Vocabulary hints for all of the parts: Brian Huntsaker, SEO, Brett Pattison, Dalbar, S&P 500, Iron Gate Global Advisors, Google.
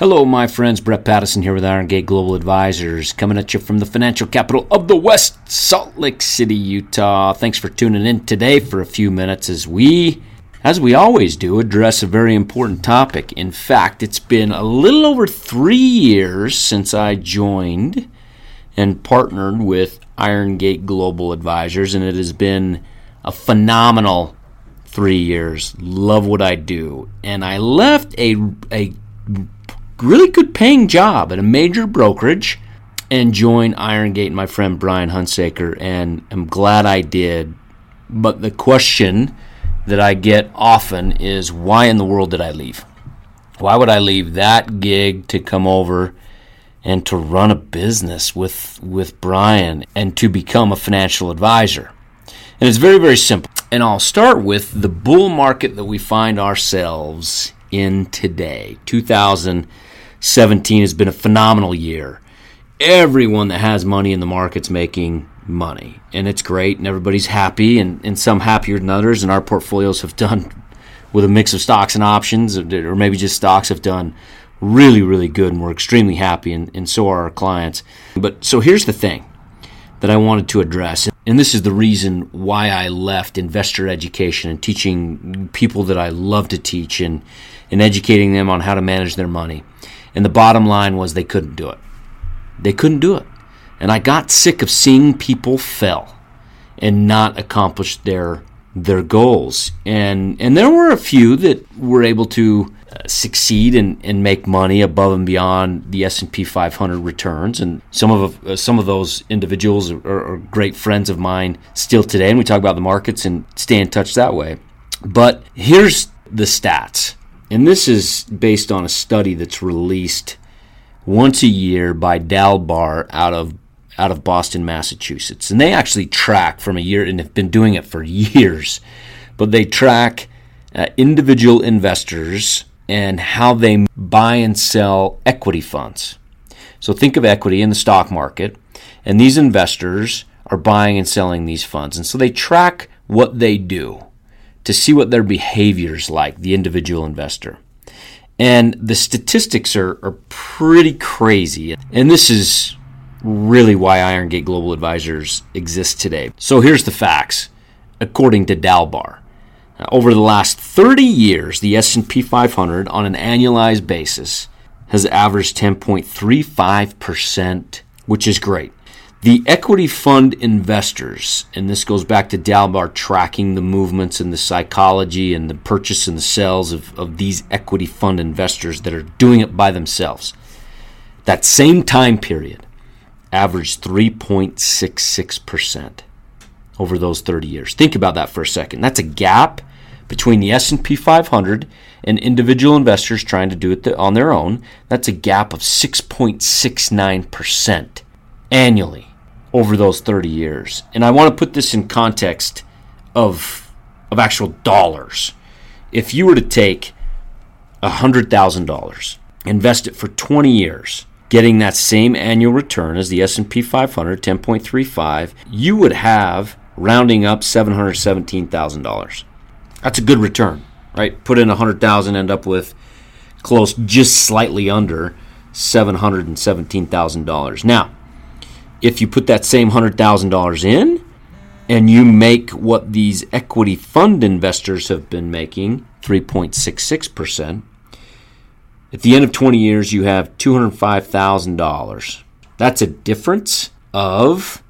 Hello, my friends. Brett Pattison here with Iron Gate Global Advisors, coming at you from the financial capital of the West, Salt Lake City, Utah. Thanks for tuning in today for a few minutes as we always do, address a very important topic. In fact, it's been a little over 3 years since I joined and partnered with Iron Gate Global Advisors, and it has been a phenomenal 3 years. Love what I do. And I left a really good paying job at a major brokerage and joined Iron Gate, my friend Brian Huntsaker, and I'm glad I did. But the question that I get often is, why in the world did I leave? Why would I leave that gig to come over and to run a business with Brian and to become a financial advisor? And it's very, very simple. And I'll start with the bull market that we find ourselves in today. 2017 has been a phenomenal year. Everyone that has money in the market's making money, and it's great, and everybody's happy, and some happier than others, and our portfolios have done, with a mix of stocks and options, or maybe just stocks, have done really, really good, and we're extremely happy, and so are our clients. But so here's the thing that I wanted to address, and this is the reason why I left investor education and teaching people that I love to teach and educating them on how to manage their money. And the bottom line was they couldn't do it. They couldn't do it. And I got sick of seeing people fail and not accomplish their goals. And there were a few that were able to succeed and make money above and beyond the S&P 500 returns. And some of those individuals are great friends of mine still today. And we talk about the markets and stay in touch that way. But here's the stats. And this is based on a study that's released once a year by Dalbar out of Boston, Massachusetts. And they actually track from a year, and have been doing it for years, but they track individual investors and how they buy and sell equity funds. So think of equity in the stock market, and these investors are buying and selling these funds. And so they track what they do to see what their behavior's like, the individual investor. And the statistics are pretty crazy. And this is really why Iron Gate Global Advisors exists today. So here's the facts, according to Dalbar. Over the last 30 years, the S&P 500 on an annualized basis has averaged 10.35%, which is great. The equity fund investors, and this goes back to Dalbar tracking the movements and the psychology and the purchase and the sales of these equity fund investors that are doing it by themselves, that same time period averaged 3.66% over those 30 years. Think about that for a second. That's a gap between the S&P 500 and individual investors trying to do it on their own. That's a gap of 6.69% annually over those 30 years. And I want to put this in context of actual dollars. If you were to take $100,000, invest it for 20 years, getting that same annual return as the S&P 500, 10.35, you would have, rounding up, $717,000. That's a good return, right? Put in $100,000, end up with close, just slightly under $717,000. Now, if you put that same $100,000 in and you make what these equity fund investors have been making, 3.66%, at the end of 20 years, you have $205,000. That's a difference of,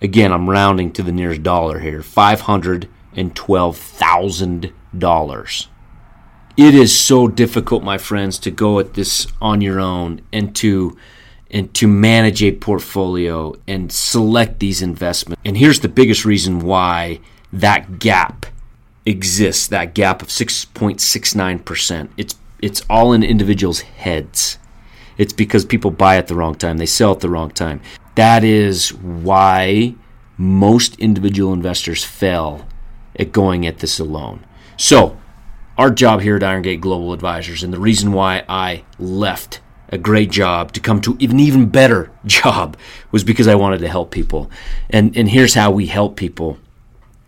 again, I'm rounding to the nearest dollar here, $512,000. It is so difficult, my friends, to go at this on your own and to manage a portfolio and select these investments. And here's the biggest reason why that gap exists, that gap of 6.69%. It's all in individuals' heads. It's because people buy at the wrong time. They sell at the wrong time. That is why most individual investors fail at going at this alone. So our job here at Iron Gate Global Advisors, and the reason why I left a great job to come to an even better job, was because I wanted to help people. And here's how we help people.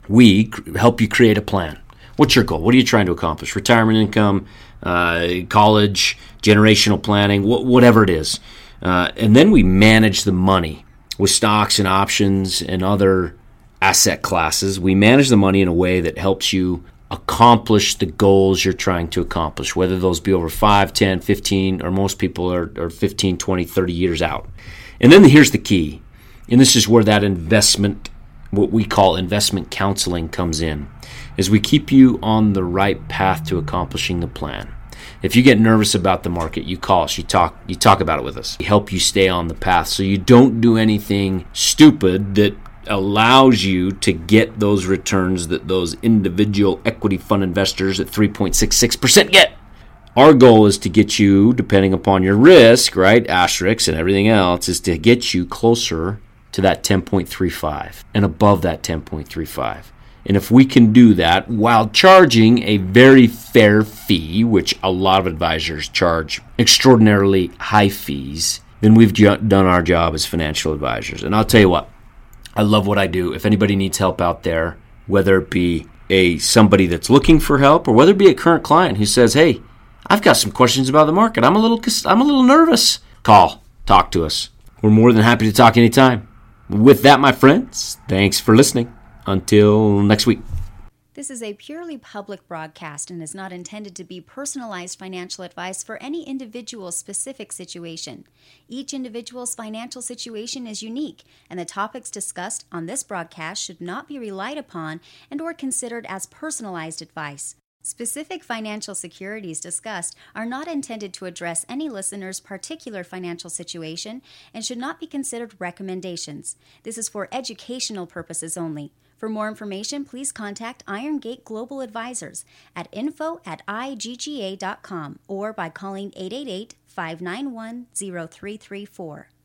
We help you create a plan. What's your goal? What are you trying to accomplish? Retirement income, college, generational planning, whatever it is. And then we manage the money with stocks and options and other asset classes. We manage the money in a way that helps you accomplish the goals you're trying to accomplish, whether those be over 5, 10, 15, or most people are 15, 20, 30 years out. And then here's the key, and this is where that investment, what we call investment counseling, comes in, is we keep you on the right path to accomplishing the plan. If you get nervous about the market, you call us, you talk about it with us. We help you stay on the path so you don't do anything stupid that allows you to get those returns that those individual equity fund investors at 3.66% get. Our goal is to get you, depending upon your risk, right, asterisks and everything else, is to get you closer to that 10.35 and above that 10.35. And if we can do that while charging a very fair fee, which a lot of advisors charge extraordinarily high fees, then we've done our job as financial advisors. And I'll tell you what, I love what I do. If anybody needs help out there, whether it be somebody that's looking for help, or whether it be a current client who says, "Hey, I've got some questions about the market. I'm a little nervous." Call, talk to us. We're more than happy to talk anytime. With that, my friends, thanks for listening. Until next week. This is a purely public broadcast and is not intended to be personalized financial advice for any individual's specific situation. Each individual's financial situation is unique, and the topics discussed on this broadcast should not be relied upon and/or considered as personalized advice. Specific financial securities discussed are not intended to address any listener's particular financial situation and should not be considered recommendations. This is for educational purposes only. For more information, please contact Iron Gate Global Advisors at info@igga.com or by calling 888-591-0334.